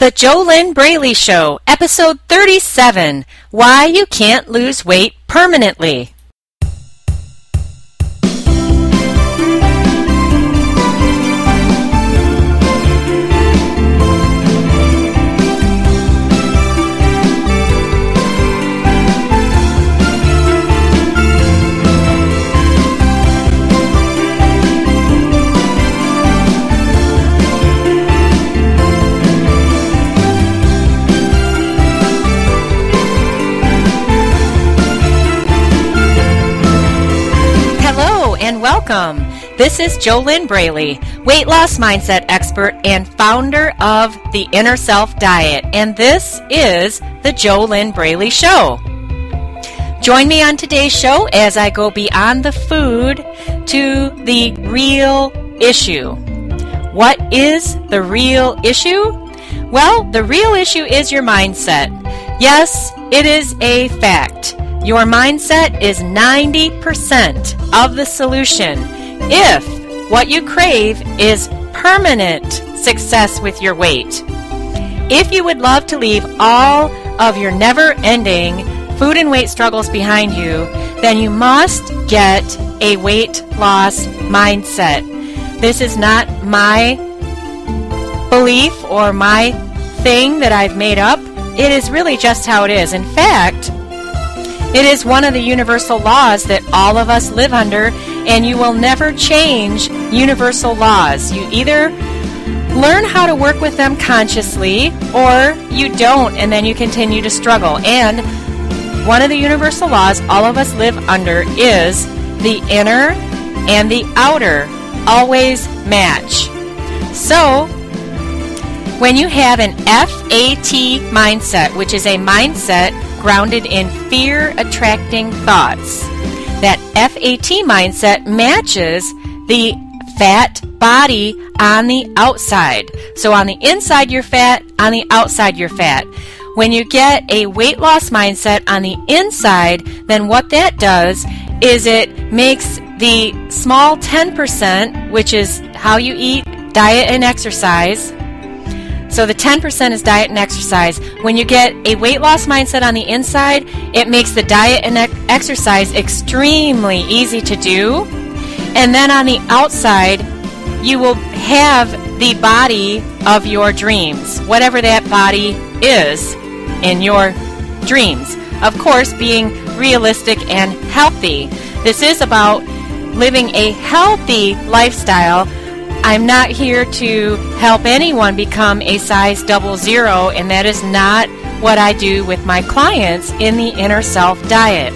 The JoLynn Braley Show, Episode 37, Why You Can't Lose Weight Permanently. Welcome. This is JoLynn Braley, weight loss mindset expert and founder of the Inner Self Diet, and this is the JoLynn Braley Show. Join me on today's show as I go beyond the food to the real issue. What is the real issue? Well, the real issue is your mindset. Yes, it is a fact. Your mindset is 90% of the solution if what you crave is permanent success with your weight. If you would love to leave all of your never-ending food and weight struggles behind you, then you must get a weight loss mindset. This is not my belief or my thing that I've made up. It is really just how it is. In fact, it is one of the universal laws that all of us live under, and you will never change universal laws. You either learn how to work with them consciously, or you don't, and then you continue to struggle. And one of the universal laws all of us live under is the inner and the outer always match. So, when you have an FAT mindset, which is a mindset grounded in fear-attracting thoughts. That FAT mindset matches the fat body on the outside. So on the inside you're fat, on the outside you're fat. When you get a weight loss mindset on the inside, then what that does is it makes the small 10%, which is how you eat, diet, and exercise. So the 10% is diet and exercise. When you get a weight loss mindset on the inside, it makes the diet and exercise extremely easy to do. And then on the outside, you will have the body of your dreams, whatever that body is in your dreams. Of course, being realistic and healthy. This is about living a healthy lifestyle. I'm not here to help anyone become a size 00, and that is not what I do with my clients in the Inner Self Diet.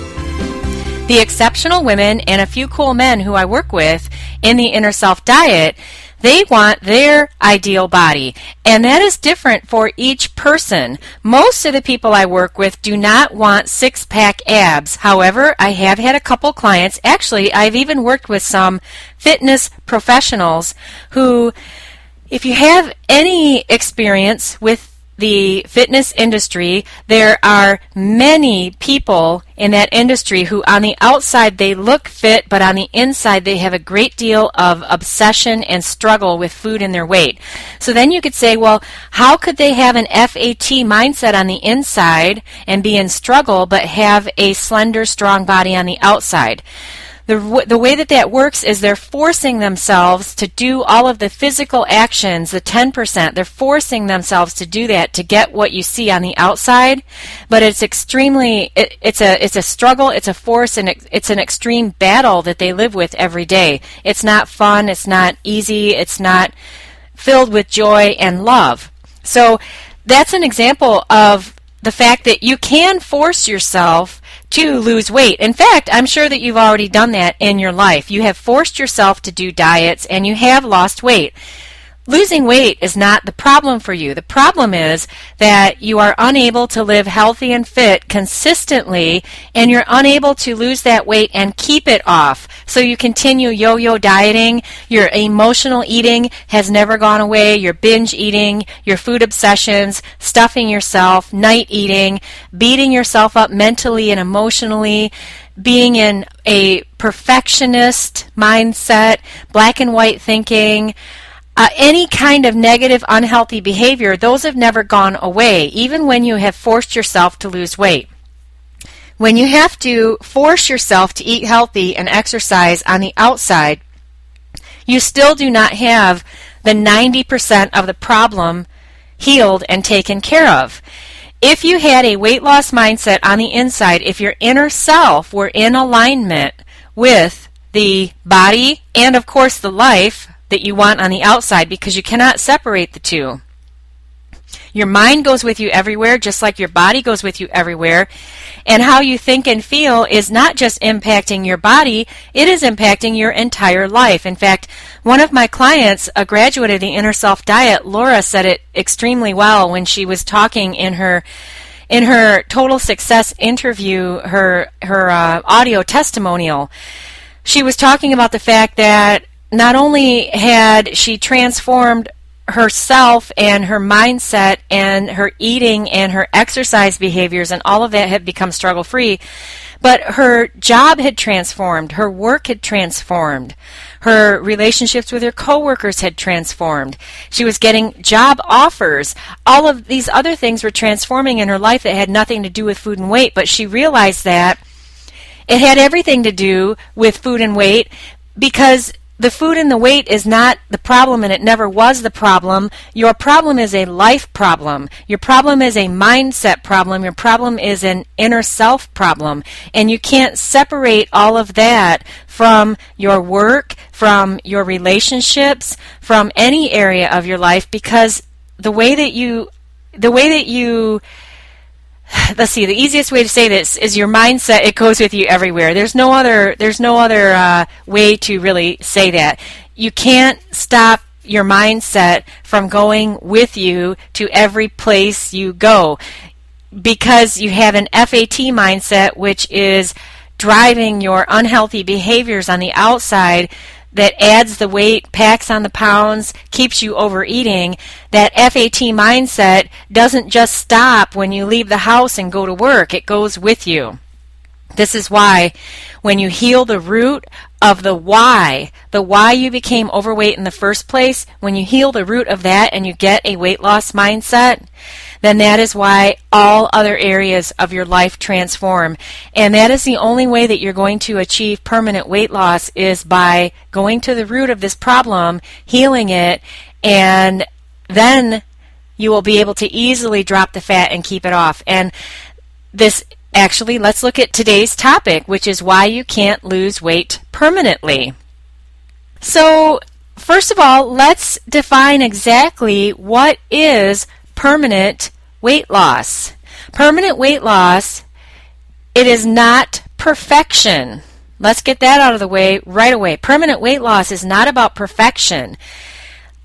The exceptional women and a few cool men who I work with in the Inner Self Diet, they want their ideal body, and that is different for each person. Most of the people I work with do not want six-pack abs. However, I have had a couple clients, actually I've even worked with some fitness professionals who, if you have any experience with the fitness industry, there are many people in that industry who on the outside they look fit, but on the inside they have a great deal of obsession and struggle with food and their weight. So then you could say, well, how could they have an FAT mindset on the inside and be in struggle but have a slender, strong body on the outside? The way that that works is they're forcing themselves to do all of the physical actions, the 10%. They're forcing themselves to do that to get what you see on the outside, but it's extremely, it's a struggle, it's a force, and it's an extreme battle that they live with every day. It's not fun, it's not easy, it's not filled with joy and love. So that's an example of the fact that you can force yourself to lose weight. In fact, I'm sure that you've already done that in your life. You have forced yourself to do diets and you have lost weight. Losing weight is not the problem for you. The problem is that you are unable to live healthy and fit consistently, and you're unable to lose that weight and keep it off. So you continue yo-yo dieting, your emotional eating has never gone away, your binge eating, your food obsessions, stuffing yourself, night eating, beating yourself up mentally and emotionally, being in a perfectionist mindset, black and white thinking, Any kind of negative, unhealthy behavior, those have never gone away, even when you have forced yourself to lose weight. When you have to force yourself to eat healthy and exercise on the outside, you still do not have the 90% of the problem healed and taken care of. If you had a weight loss mindset on the inside, if your inner self were in alignment with the body and, of course, the life that you want on the outside, because you cannot separate the two. Your mind goes with you everywhere, just like your body goes with you everywhere. And how you think and feel is not just impacting your body, it is impacting your entire life. In fact, one of my clients, a graduate of the Inner Self Diet, Laura, said it extremely well when she was talking in her Total Success interview, her audio testimonial. She was talking about the fact that not only had she transformed herself and her mindset and her eating and her exercise behaviors and all of that had become struggle-free, but her job had transformed, her work had transformed, her relationships with her coworkers had transformed, she was getting job offers, all of these other things were transforming in her life that had nothing to do with food and weight, but she realized that it had everything to do with food and weight, because the food and the weight is not the problem, and it never was the problem. Your problem is a life problem. Your problem is a mindset problem. Your problem is an inner self problem. And you can't separate all of that from your work, from your relationships, from any area of your life, because the easiest way to say this is your mindset, it goes with you everywhere. There's no other way to really say that. You can't stop your mindset from going with you to every place you go, because you have an FAT mindset, which is driving your unhealthy behaviors on the outside that adds the weight, packs on the pounds, keeps you overeating. That FAT mindset doesn't just stop when you leave the house and go to work. It goes with you. This is why when you heal the root of the why you became overweight in the first place, when you heal the root of that and you get a weight loss mindset, then that is why all other areas of your life transform. And that is the only way that you're going to achieve permanent weight loss, is by going to the root of this problem, healing it, and then you will be able to easily drop the fat and keep it off. And this actually, let's look at today's topic, which is why you can't lose weight permanently. So, first of all, let's define exactly what is permanent weight loss. Permanent weight loss, it is not perfection. Let's get that out of the way right away. Permanent weight loss is not about perfection.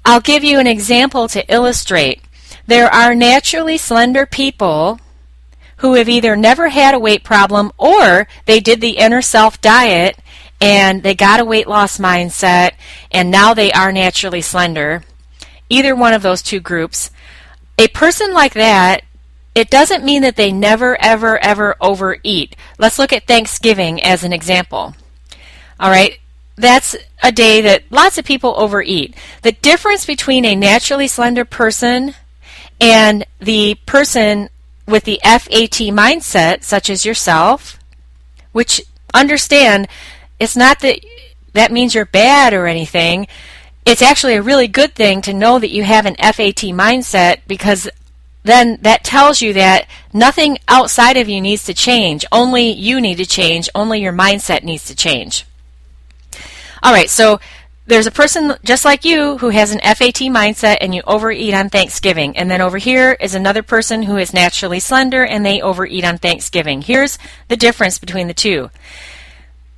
I'll give you an example to illustrate. There are naturally slender people who have either never had a weight problem, or they did the Inner Self Diet and they got a weight loss mindset and now they are naturally slender. Either one of those two groups. A person like that, it doesn't mean that they never, ever, ever overeat. Let's look at Thanksgiving as an example. All right, that's a day that lots of people overeat. The difference between a naturally slender person and the person with the FAT mindset, such as yourself, which, understand, it's not that means you're bad or anything. It's actually a really good thing to know that you have an FAT mindset, because then that tells you that nothing outside of you needs to change. Only you need to change. Only your mindset needs to change. All right, so there's a person just like you who has an FAT mindset and you overeat on Thanksgiving. And then over here is another person who is naturally slender and they overeat on Thanksgiving. Here's the difference between the two.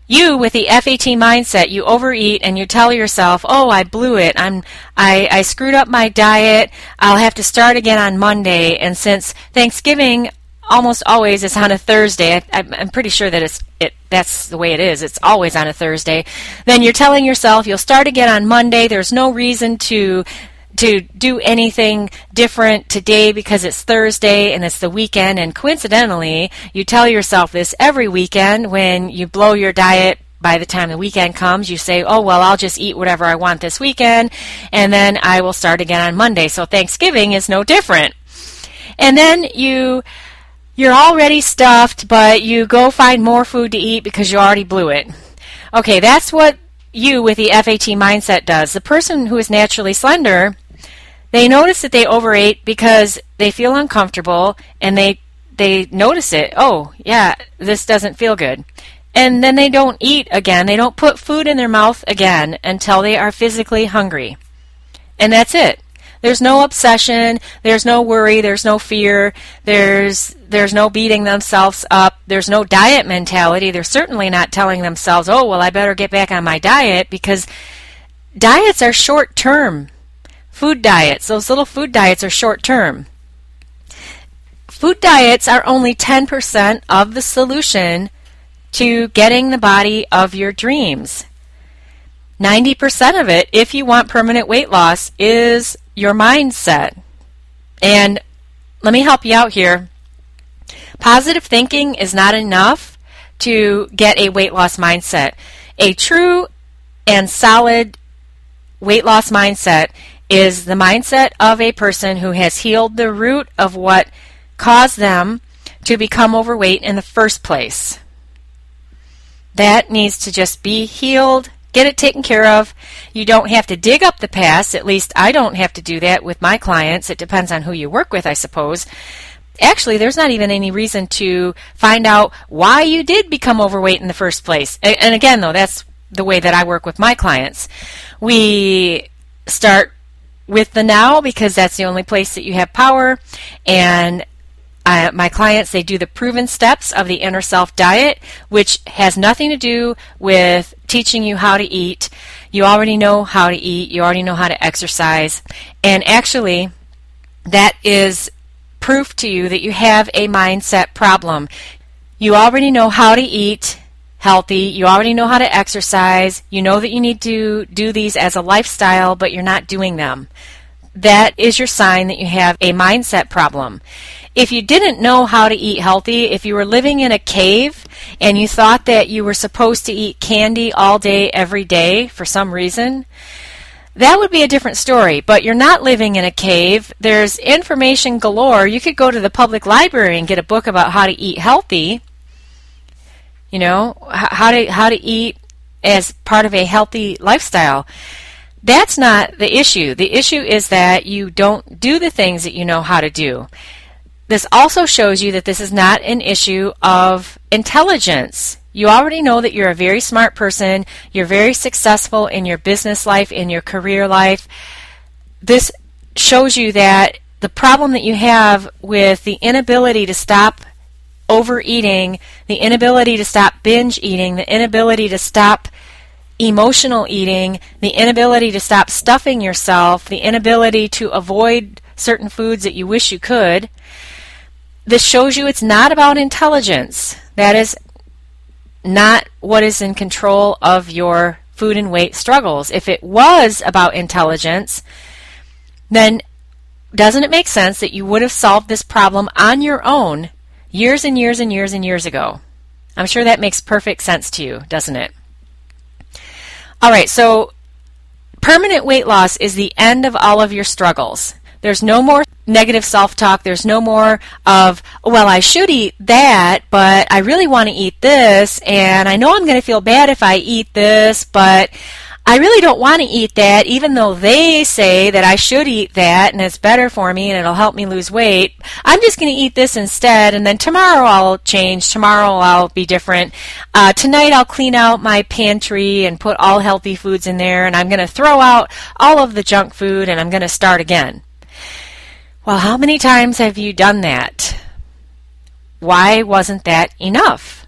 You, with the FAT mindset, you overeat and you tell yourself, oh, I blew it. I screwed up my diet. I'll have to start again on Monday. And since Thanksgiving almost always is on a Thursday, I'm pretty sure that that's the way it is. It's always on a Thursday. Then you're telling yourself you'll start again on Monday. There's no reason to do anything different today because it's Thursday and it's the weekend. And coincidentally, you tell yourself this every weekend when you blow your diet by the time the weekend comes, you say, oh, well, I'll just eat whatever I want this weekend, and then I will start again on Monday. So Thanksgiving is no different. And then you're already stuffed, but you go find more food to eat because you already blew it. Okay, that's what you with the FAT mindset does. The person who is naturally slender, they notice that they overate because they feel uncomfortable, and they notice it. Oh, yeah, this doesn't feel good. And then they don't eat again. They don't put food in their mouth again until they are physically hungry. And that's it. There's no obsession. There's no worry. There's no fear. There's no beating themselves up. There's no diet mentality. They're certainly not telling themselves, oh, well, I better get back on my diet, because diets are short-term. Food diets, those little food diets are short-term. Food diets are only 10% of the solution to getting the body of your dreams. 90% of it, if you want permanent weight loss, is your mindset. And let me help you out here. Positive thinking is not enough to get a weight loss mindset. A true and solid weight loss mindset is the mindset of a person who has healed the root of what caused them to become overweight in the first place. That needs to just be healed. Get it taken care of. You don't have to dig up the past. At least I don't have to do that with my clients. It depends on who you work with, I suppose. Actually, there's not even any reason to find out why you did become overweight in the first place. And again, though, that's the way that I work with my clients. We start with the now, because that's the only place that you have power. And my clients, they do the proven steps of the Inner Self Diet, which has nothing to do with teaching you how to eat. You already know how to eat. You already know how to exercise. And actually, that is proof to you that you have a mindset problem. You already know how to eat healthy. You already know how to exercise. You know that you need to do these as a lifestyle, but you're not doing them. That is your sign that you have a mindset problem. If you didn't know how to eat healthy, if you were living in a cave and you thought that you were supposed to eat candy all day, every day for some reason, that would be a different story. But you're not living in a cave. There's information galore. You could go to the public library and get a book about how to eat healthy, you know, how to eat as part of a healthy lifestyle. That's not the issue. The issue is that you don't do the things that you know how to do. This also shows you that this is not an issue of intelligence. You already know that you're a very smart person. You're very successful in your business life, in your career life. This shows you that the problem that you have with the inability to stop overeating, the inability to stop binge eating, the inability to stop emotional eating, the inability to stop stuffing yourself, the inability to avoid certain foods that you wish you could, this shows you it's not about intelligence. That is not what is in control of your food and weight struggles. If it was about intelligence, then doesn't it make sense that you would have solved this problem on your own years and years and years and years ago? I'm sure that makes perfect sense to you, doesn't it? All right, so permanent weight loss is the end of all of your struggles. There's no more negative self-talk. There's no more of, well, I should eat that, but I really want to eat this, and I know I'm going to feel bad if I eat this, but I really don't want to eat that, even though they say that I should eat that, and it's better for me, and it'll help me lose weight. I'm just going to eat this instead, and then tomorrow I'll change. Tomorrow I'll be different. Tonight I'll clean out my pantry and put all healthy foods in there, and I'm going to throw out all of the junk food, and I'm going to start again. Well, how many times have you done that? Why wasn't that enough?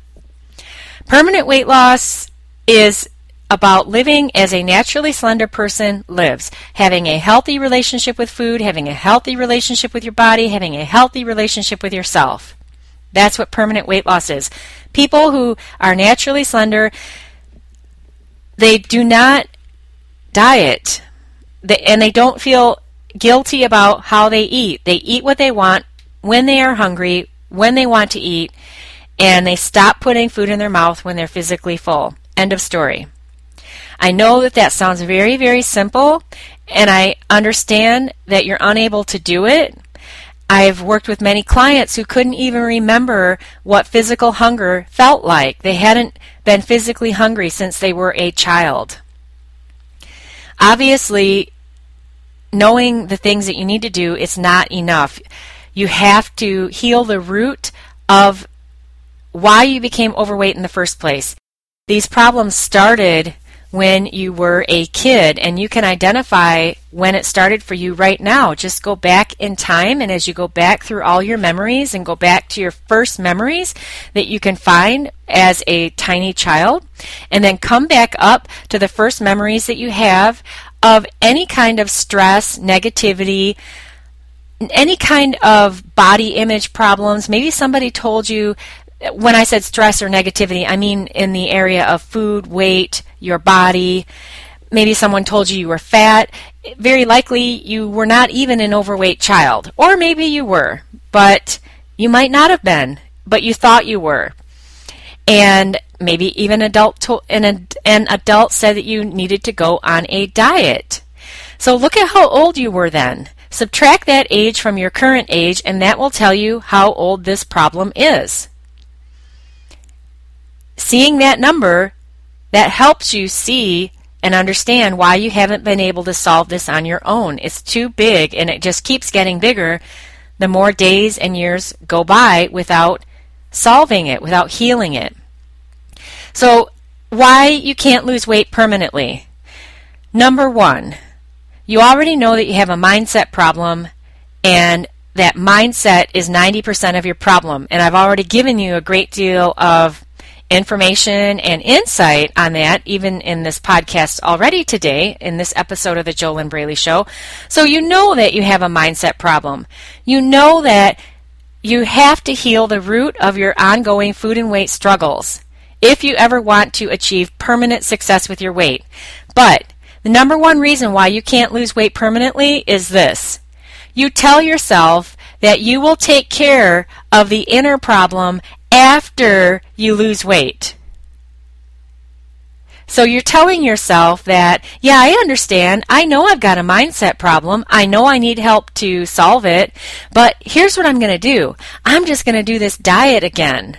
Permanent weight loss is about living as a naturally slender person lives, having a healthy relationship with food, having a healthy relationship with your body, having a healthy relationship with yourself. That's what permanent weight loss is. People who are naturally slender, they do not diet, and they don't feel guilty about how they eat. They eat what they want, when they are hungry, when they want to eat, and they stop putting food in their mouth when they're physically full. End of story. I know that that sounds very, very simple, and I understand that you're unable to do it. I've worked with many clients who couldn't even remember what physical hunger felt like. They hadn't been physically hungry since they were a child. Obviously, knowing the things that you need to do is not enough. You have to heal the root of why you became overweight in the first place. These problems started when you were a kid, and you can identify when it started for you right now. Just go back in time, and as you go back through all your memories and go back to your first memories that you can find as a tiny child, and then come back up to the first memories that you have of any kind of stress, negativity, any kind of body image problems. Maybe somebody told you, when I said stress or negativity, I mean in the area of food, weight, your body. Maybe someone told you you were fat. Very likely you were not even an overweight child. Or maybe you were, but you might not have been, but you thought you were. And maybe even an adult said that you needed to go on a diet. So look at how old you were then. Subtract that age from your current age, and that will tell you how old this problem is. Seeing that number, that helps you see and understand why you haven't been able to solve this on your own. It's too big, and it just keeps getting bigger the more days and years go by without solving it, without healing it. So why you can't lose weight permanently? Number one, you already know that you have a mindset problem, and that mindset is 90% of your problem. And I've already given you a great deal of information and insight on that, even in this podcast already today, in this episode of the JoLynn Braley Show. So you know that you have a mindset problem. You know that you have to heal the root of your ongoing food and weight struggles if you ever want to achieve permanent success with your weight. But the number one reason why you can't lose weight permanently is this. You tell yourself that you will take care of the inner problem after you lose weight. So you're telling yourself that, yeah, I understand. I know I've got a mindset problem. I know I need help to solve it. But here's what I'm going to do. I'm just going to do this diet again.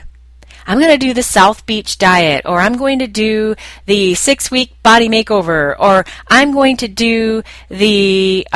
I'm going to do the South Beach diet, or I'm going to do the 6-week body makeover, or I'm going to do the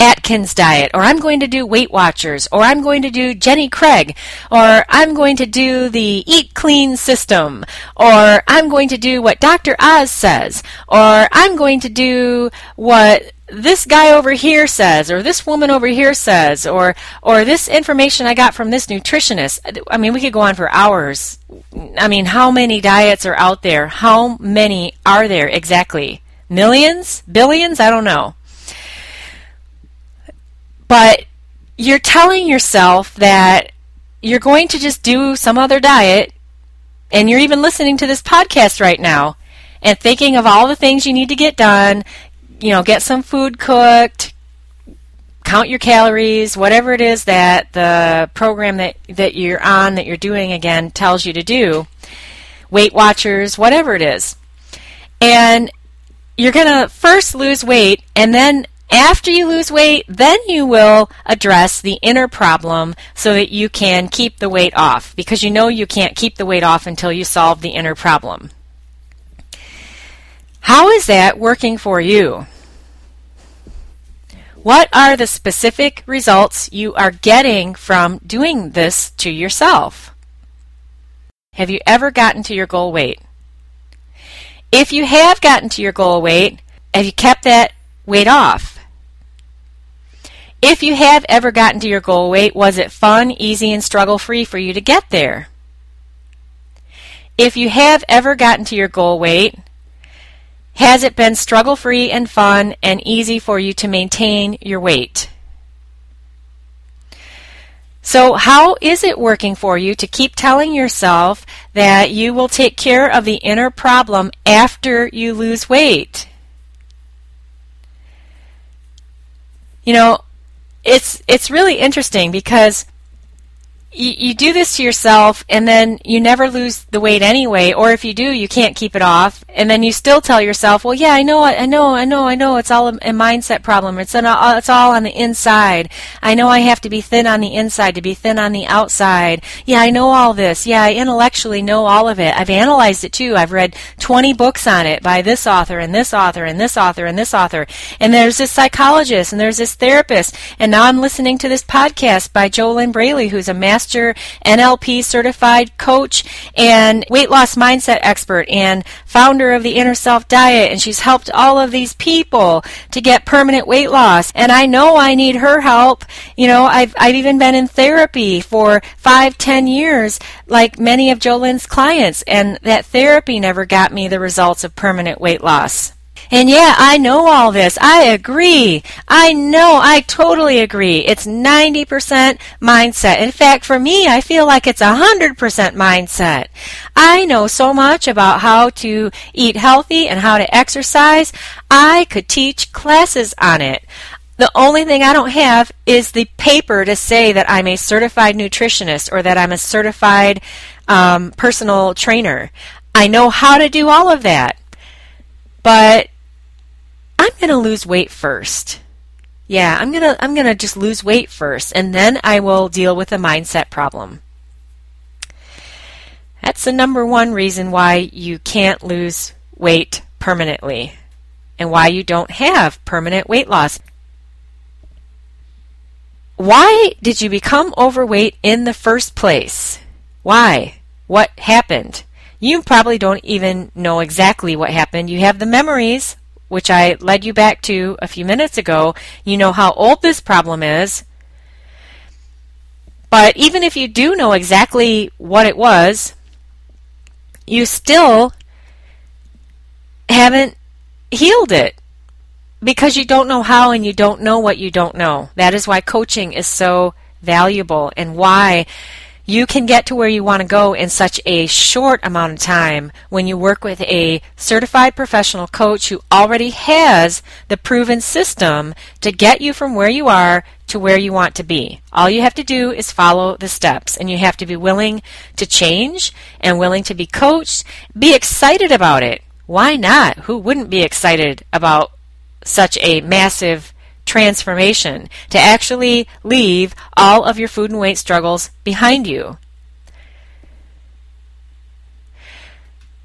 Atkins diet, or I'm going to do Weight Watchers, or I'm going to do Jenny Craig, or I'm going to do the Eat Clean system, or I'm going to do what Dr. Oz says, or I'm going to do what this guy over here says, or this woman over here says, or this information I got from this nutritionist. I mean, we could go on for hours. I mean, how many diets are out there? How many are there exactly? Millions? Billions? I don't know. But you're telling yourself that you're going to just do some other diet, and you're even listening to this podcast right now and thinking of all the things you need to get done. You know, get some food cooked, count your calories, whatever it is that the program that you're on, that you're doing again, tells you to do. Weight Watchers, whatever it is. And you're going to first lose weight, and then after you lose weight, then you will address the inner problem so that you can keep the weight off, because you know you can't keep the weight off until you solve the inner problem. How is that working for you? What are the specific results you are getting from doing this to yourself? Have you ever gotten to your goal weight? If you have gotten to your goal weight, have you kept that weight off? If you have ever gotten to your goal weight, was it fun, easy, and struggle-free for you to get there? If you have ever gotten to your goal weight, has it been struggle-free and fun and easy for you to maintain your weight? So how is it working for you to keep telling yourself that you will take care of the inner problem after you lose weight? You know, it's really interesting, because you do this to yourself, and then you never lose the weight anyway, or if you do, you can't keep it off, and then you still tell yourself, well, yeah, I know, it's all a mindset problem. It's all on the inside. I know I have to be thin on the inside to be thin on the outside. Yeah, I know all this. Yeah, I intellectually know all of it. I've analyzed it, too. I've read 20 books on it by this author and this author and this author and this author, and there's this psychologist, and there's this therapist, and now I'm listening to this podcast by JoLynn Braley, who's a master NLP certified coach and weight loss mindset expert and founder of the Inner Self Diet, and she's helped all of these people to get permanent weight loss, and I know I need her help. You know, I've even been in therapy for 5-10 years like many of JoLynn's clients, and that therapy never got me the results of permanent weight loss. And yeah, I know all this. I agree. I know. I totally agree. It's 90% mindset. In fact, for me, I feel like it's 100% mindset. I know so much about how to eat healthy and how to exercise. I could teach classes on it. The only thing I don't have is the paper to say that I'm a certified nutritionist or that I'm a certified personal trainer. I know how to do all of that. But I'm going to lose weight first. Yeah, I'm going to just lose weight first, and then I will deal with the mindset problem. That's the number one reason why you can't lose weight permanently and why you don't have permanent weight loss. Why did you become overweight in the first place? Why? What happened? You probably don't even know exactly what happened. You have the memories, which I led you back to a few minutes ago. You know how old this problem is. But even if you do know exactly what it was, you still haven't healed it because you don't know how and you don't know what you don't know. That is why coaching is so valuable and why you can get to where you want to go in such a short amount of time when you work with a certified professional coach who already has the proven system to get you from where you are to where you want to be. All you have to do is follow the steps, and you have to be willing to change and willing to be coached. Be excited about it. Why not? Who wouldn't be excited about such a massive transformation, to actually leave all of your food and weight struggles behind you?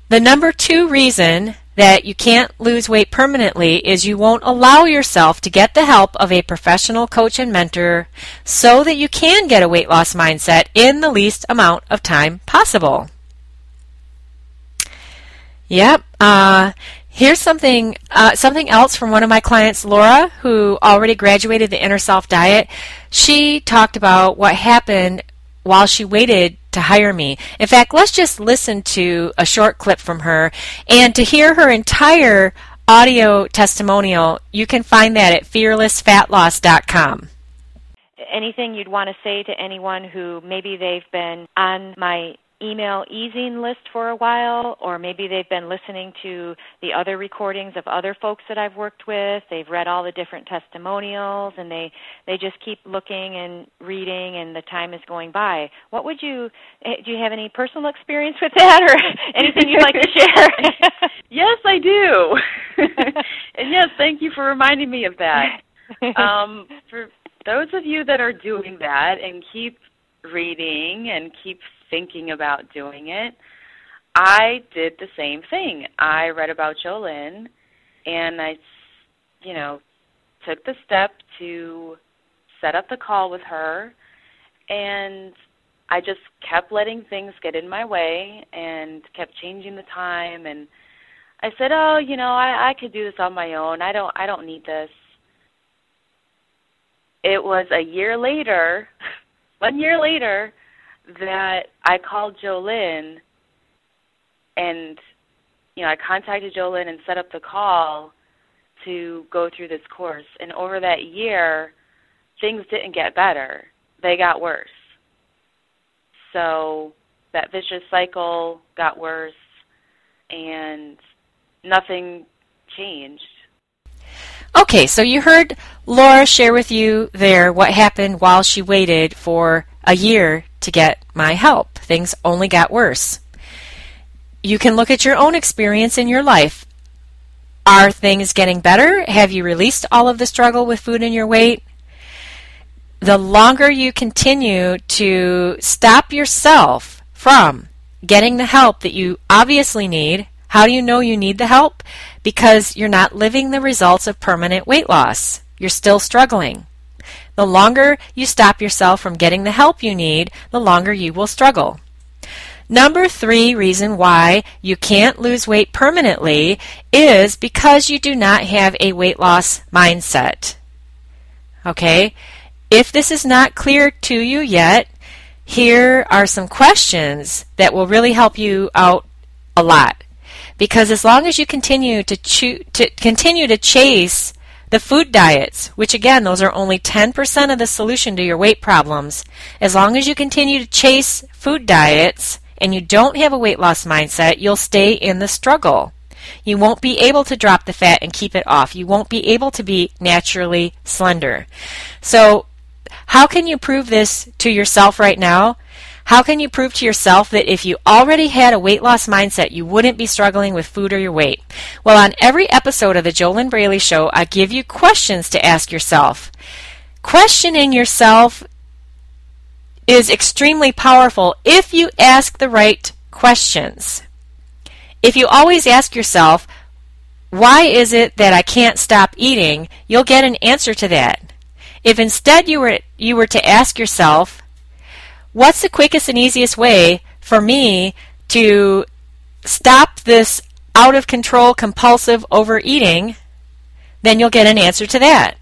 The number two reason that you can't lose weight permanently is you won't allow yourself to get the help of a professional coach and mentor so that you can get a weight loss mindset in the least amount of time possible. Yep. Here's something else from one of my clients, Laura, who already graduated the Inner Self Diet. She talked about what happened while she waited to hire me. In fact, let's just listen to a short clip from her. And to hear her entire audio testimonial, you can find that at FearlessFatLoss.com. Anything you'd want to say to anyone who maybe they've been on my email easing list for a while, or maybe they've been listening to the other recordings of other folks that I've worked with, they've read all the different testimonials, and they just keep looking and reading, and the time is going by. What would you, do you have any personal experience with that, or anything you'd like to share? Yes, I do. And yes, thank you for reminding me of that. For those of you that are doing that and keep reading and keep thinking about doing it, I did the same thing. I read about JoLynn, and I, took the step to set up the call with her, and I just kept letting things get in my way and kept changing the time, and I said, I could do this on my own. I don't need this. It was a year later, 1 year later, that I called JoLynn and, I contacted JoLynn and set up the call to go through this course. And over that year, things didn't get better. They got worse. So that vicious cycle got worse and nothing changed. Okay, so you heard Laura share with you there what happened while she waited for a year to get my help. Things only got worse. You can look at your own experience in your life. Are things getting better? Have you released all of the struggle with food and your weight? The longer you continue to stop yourself from getting the help that you obviously need, how do you know you need the help? Because you're not living the results of permanent weight loss. You're still struggling. The longer you stop yourself from getting the help you need, the longer you will struggle. Number 3 reason why you can't lose weight permanently is because you do not have a weight loss mindset. Okay? If this is not clear to you yet, here are some questions that will really help you out a lot. Because as long as you continue to chase the food diets, which again, those are only 10% of the solution to your weight problems, as long as you continue to chase food diets and you don't have a weight loss mindset, you'll stay in the struggle. You won't be able to drop the fat and keep it off. You won't be able to be naturally slender. So, how can you prove this to yourself right now? How can you prove to yourself that if you already had a weight loss mindset, you wouldn't be struggling with food or your weight? Well, on every episode of The JoLynn Braley Show, I give you questions to ask yourself. Questioning yourself is extremely powerful if you ask the right questions. If you always ask yourself, why is it that I can't stop eating, you'll get an answer to that. If instead you were to ask yourself, what's the quickest and easiest way for me to stop this out of control compulsive overeating, then you'll get an answer to that.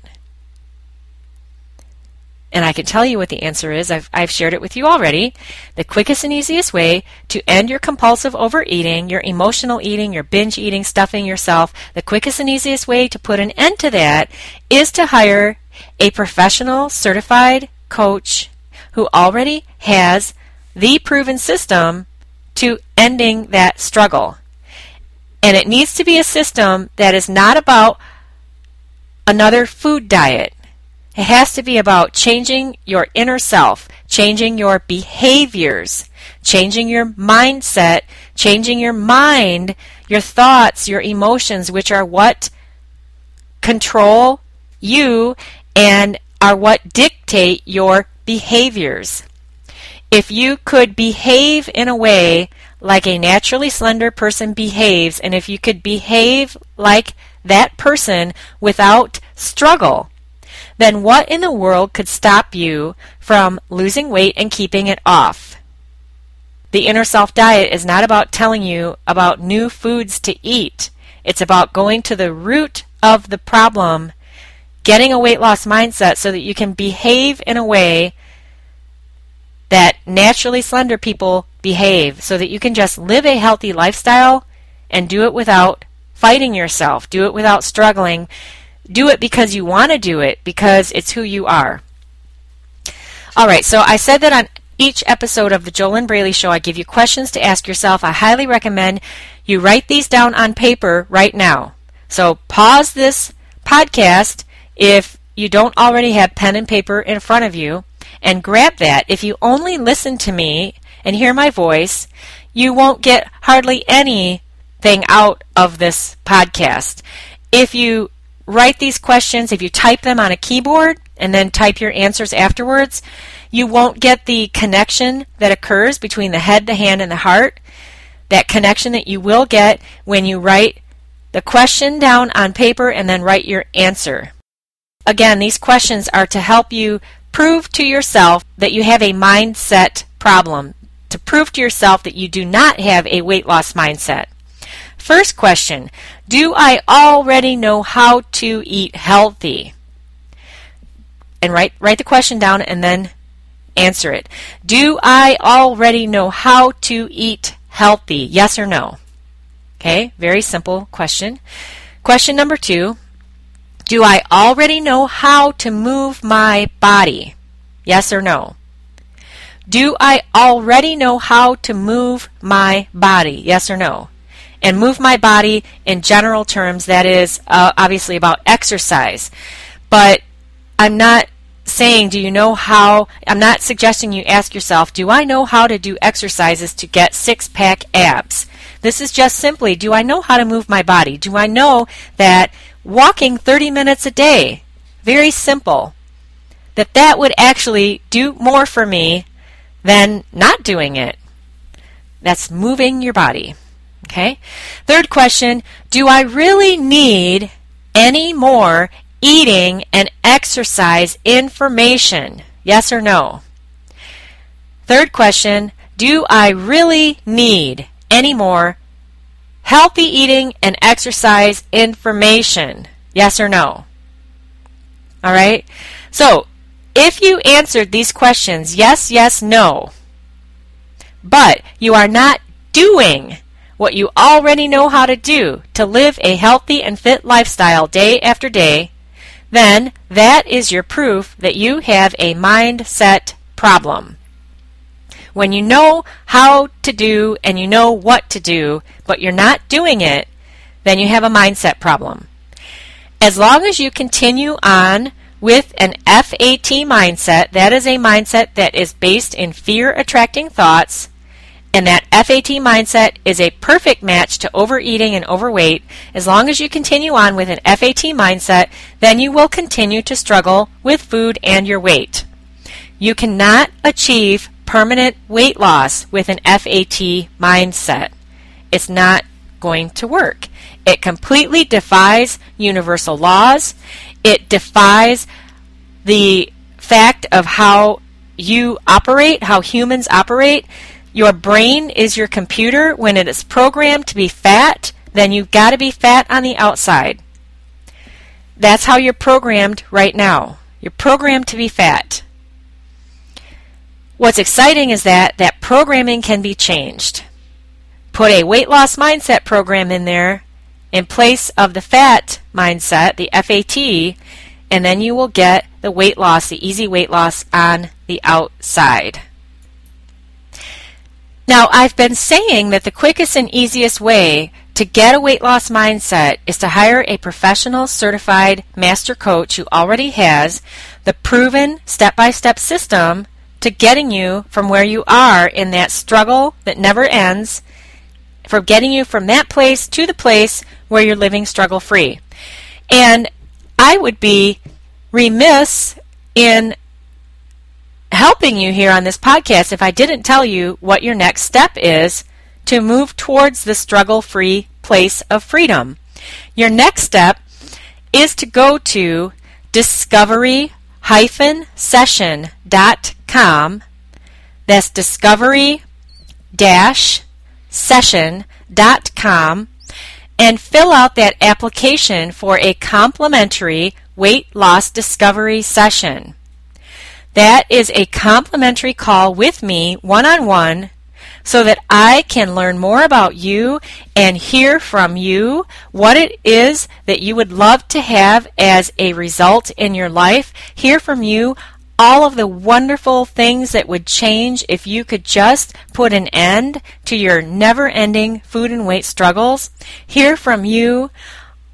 And I can tell you what the answer is. I've shared it with you already. The quickest and easiest way to end your compulsive overeating, your emotional eating, your binge eating, stuffing yourself, the quickest and easiest way to put an end to that is to hire a professional certified coach who already has the proven system to ending that struggle. And it needs to be a system that is not about another food diet. It has to be about changing your inner self, changing your behaviors, changing your mindset, changing your mind, your thoughts, your emotions, which are what control you and are what dictate your behaviors. If you could behave in a way like a naturally slender person behaves, and if you could behave like that person without struggle, then what in the world could stop you from losing weight and keeping it off? The Inner Self Diet is not about telling you about new foods to eat. It's about going to the root of the problem, getting a weight loss mindset so that you can behave in a way that naturally slender people behave, so that you can just live a healthy lifestyle and do it without fighting yourself, do it without struggling. Do it because you want to do it, because it's who you are. All right, so I said that on each episode of The JoLynn Braley Show, I give you questions to ask yourself. I highly recommend you write these down on paper right now. So pause this podcast if you don't already have pen and paper in front of you, and grab that. If you only listen to me and hear my voice, you won't get hardly anything out of this podcast. If you write these questions, if you type them on a keyboard and then type your answers afterwards, you won't get the connection that occurs between the head, the hand, and the heart, that connection that you will get when you write the question down on paper and then write your answer. Again, these questions are to help you prove to yourself that you have a mindset problem, to prove to yourself that you do not have a weight loss mindset. First question, do I already know how to eat healthy? And write the question down and then answer it. Do I already know how to eat healthy? Yes or no? Okay, very simple question. Question number 2, do I already know how to move my body? Yes or no? Do I already know how to move my body? Yes or no? And move my body in general terms, that is obviously about exercise. But I'm not saying, do you know how, I'm not suggesting you ask yourself, do I know how to do exercises to get six-pack abs? This is just simply, do I know how to move my body? Do I know that walking 30 minutes a day, very simple, that would actually do more for me than not doing it? That's moving your body. Okay? Third question, do I really need any more eating and exercise information? Yes or no? Third question, do I really need any more healthy eating and exercise information? Yes or no? All right? So, if you answered these questions, yes, yes, no, but you are not doing what you already know how to do to live a healthy and fit lifestyle day after day, then that is your proof that you have a mindset problem. When you know how to do and you know what to do, but you're not doing it, then you have a mindset problem. As long as you continue on with an FAT mindset, that is a mindset that is based in fear-attracting thoughts, and that FAT mindset is a perfect match to overeating and overweight. As long as you continue on with an FAT mindset, then you will continue to struggle with food and your weight. You cannot achieve permanent weight loss with an FAT mindset. It's not going to work. It completely defies universal laws. It defies the fact of how you operate, how humans operate. Your brain is your computer. When it is programmed to be fat, then you've got to be fat on the outside. That's how you're programmed right now. You're programmed to be fat. What's exciting is that programming can be changed. Put a weight loss mindset program in there in place of the fat mindset, the FAT, and then you will get the weight loss, the easy weight loss on the outside. Now, I've been saying that the quickest and easiest way to get a weight loss mindset is to hire a professional certified master coach who already has the proven step-by-step system to getting you from where you are in that struggle that never ends, for getting you from that place to the place where you're living struggle-free. And I would be remiss in helping you here on this podcast if I didn't tell you what your next step is to move towards the struggle-free place of freedom. Your next step is to go to discovery-session.com. That's discovery-session.com, and fill out that application for a complimentary weight loss discovery session. That is a complimentary call with me one-on-one so that I can learn more about you and hear from you what it is that you would love to have as a result in your life, hear from you all of the wonderful things that would change if you could just put an end to your never-ending food and weight struggles, hear from you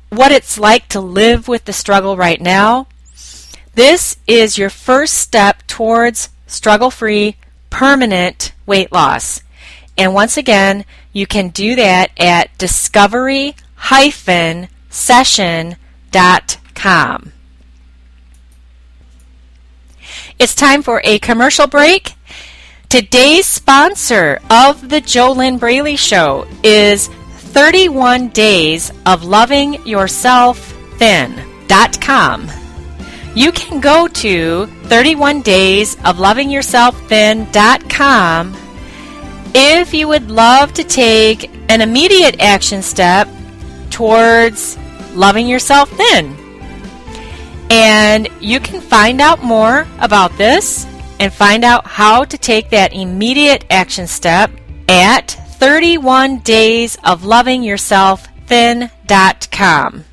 what it's like to live with the struggle right now. This is your first step towards struggle-free, permanent weight loss. And once again, you can do that at discovery-session.com. It's time for a commercial break. Today's sponsor of the JoLynn Braley Show is 31 Days of Loving Yourself Thin.com. You can go to 31 Days of Loving Yourself Thin.com if you would love to take an immediate action step towards loving yourself thin. And you can find out more about this and find out how to take that immediate action step at 31daysoflovingyourselfthin.com.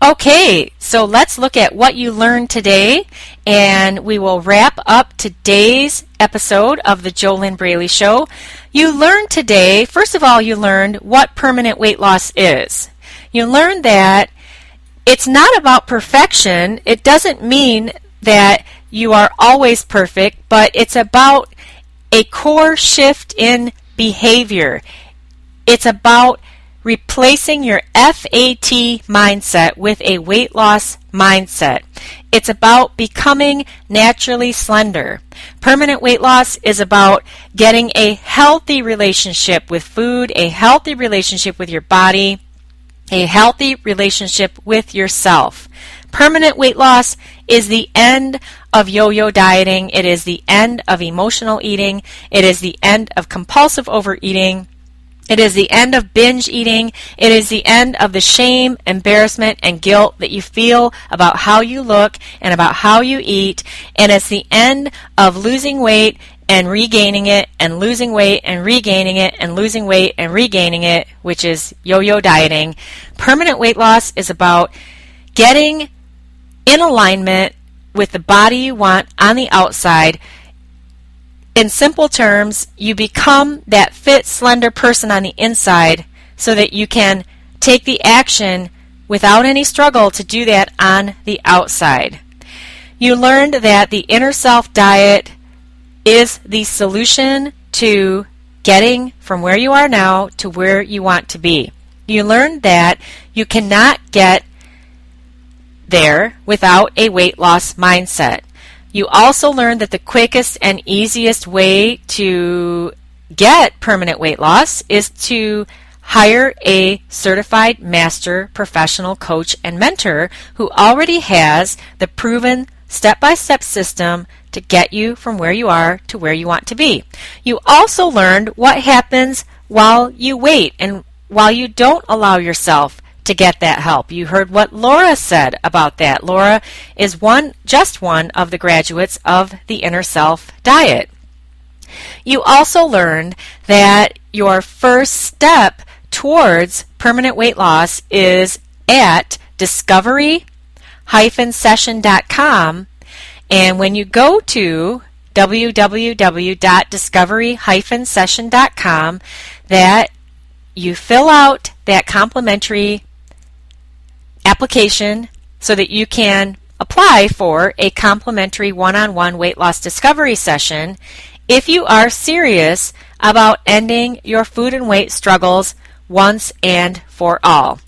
Okay, so let's look at what you learned today, and we will wrap up today's episode of the JoLynn Braley Show. You learned today, first of all, you learned what permanent weight loss is. You learned that it's not about perfection. It doesn't mean that you are always perfect, but it's about a core shift in behavior. It's about replacing your FAT mindset with a weight loss mindset. It's about becoming naturally slender. Permanent weight loss is about getting a healthy relationship with food, a healthy relationship with your body, a healthy relationship with yourself. Permanent weight loss is the end of yo-yo dieting. It is the end of emotional eating. It is the end of compulsive overeating. It is the end of binge eating. It is the end of the shame, embarrassment, and guilt that you feel about how you look and about how you eat. And it's the end of losing weight and regaining it, and losing weight and regaining it, and losing weight and regaining it, which is yo-yo dieting. Permanent weight loss is about getting in alignment with the body you want on the outside. In simple terms, you become that fit, slender person on the inside so that you can take the action without any struggle to do that on the outside. You learned that the Inner Self Diet is the solution to getting from where you are now to where you want to be. You learned that you cannot get there without a weight loss mindset. You also learned that the quickest and easiest way to get permanent weight loss is to hire a certified master professional coach and mentor who already has the proven step-by-step system to get you from where you are to where you want to be. You also learned what happens while you wait and while you don't allow yourself to get that help. You heard what Laura said about that. Laura is just one of the graduates of the Inner Self Diet. You also learned that your first step towards permanent weight loss is at discovery-session.com, and when you go to www.discovery-session.com, that you fill out that complimentary application so that you can apply for a complimentary one-on-one weight loss discovery session if you are serious about ending your food and weight struggles once and for all.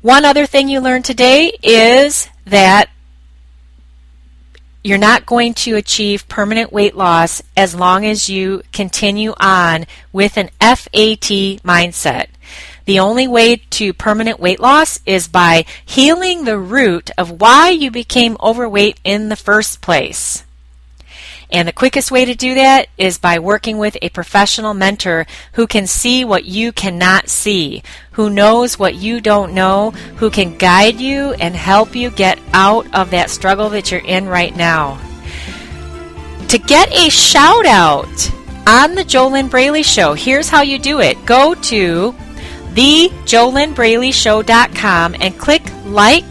One other thing you learned today is that you're not going to achieve permanent weight loss as long as you continue on with an FAT mindset. The only way to permanent weight loss is by healing the root of why you became overweight in the first place. And the quickest way to do that is by working with a professional mentor who can see what you cannot see, who knows what you don't know, who can guide you and help you get out of that struggle that you're in right now. To get a shout out on the JoLynn Braley Show, here's how you do it. Go to thejolynbraleyshow.com and click like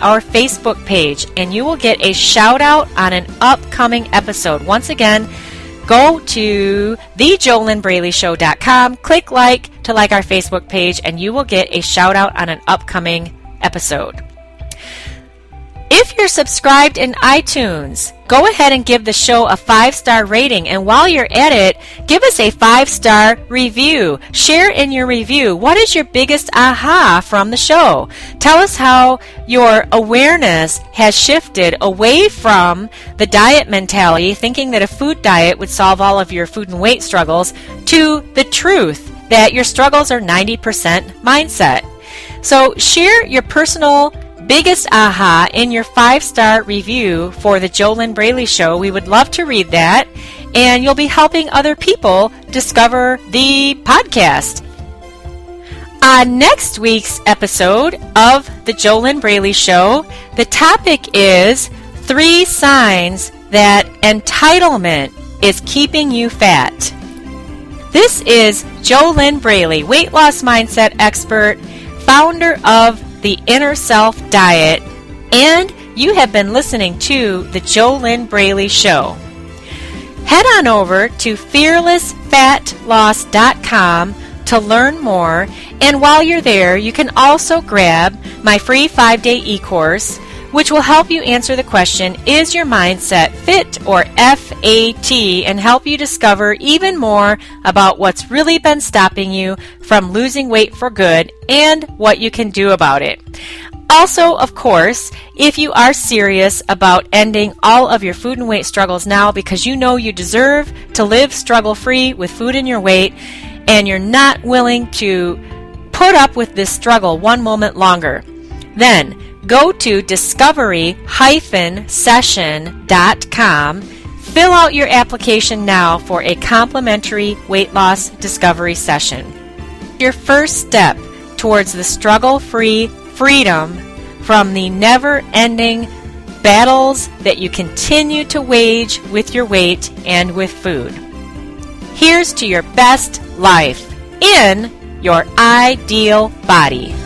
our Facebook page, and you will get a shout out on an upcoming episode. Once again, go to thejolynbraleyshow.com, click like our Facebook page, and you will get a shout out on an upcoming episode. If you're subscribed in iTunes, go ahead and give the show a 5-star rating. And while you're at it, give us a 5-star review. Share in your review, what is your biggest aha from the show? Tell us how your awareness has shifted away from the diet mentality, thinking that a food diet would solve all of your food and weight struggles, to the truth that your struggles are 90% mindset. So share your personal biggest aha in your 5-star review for the JoLynn Braley Show. We would love to read that, and you'll be helping other people discover the podcast. On next week's episode of the JoLynn Braley Show, the topic is 3 signs that entitlement is keeping you fat. This is JoLynn Braley, weight loss mindset expert, founder of the Inner Self Diet, and you have been listening to The JoLynn Braley Show. Head on over to FearlessFatLoss.com to learn more, and while you're there, you can also grab my free 5-day e-course, which will help you answer the question, is your mindset fit or FAT, and help you discover even more about what's really been stopping you from losing weight for good and what you can do about it. Also, of course, if you are serious about ending all of your food and weight struggles now because you know you deserve to live struggle-free with food and your weight, and you're not willing to put up with this struggle one moment longer, then go to discovery-session.com, fill out your application now for a complimentary weight loss discovery session. Your first step towards the struggle-free freedom from the never-ending battles that you continue to wage with your weight and with food. Here's to your best life in your ideal body.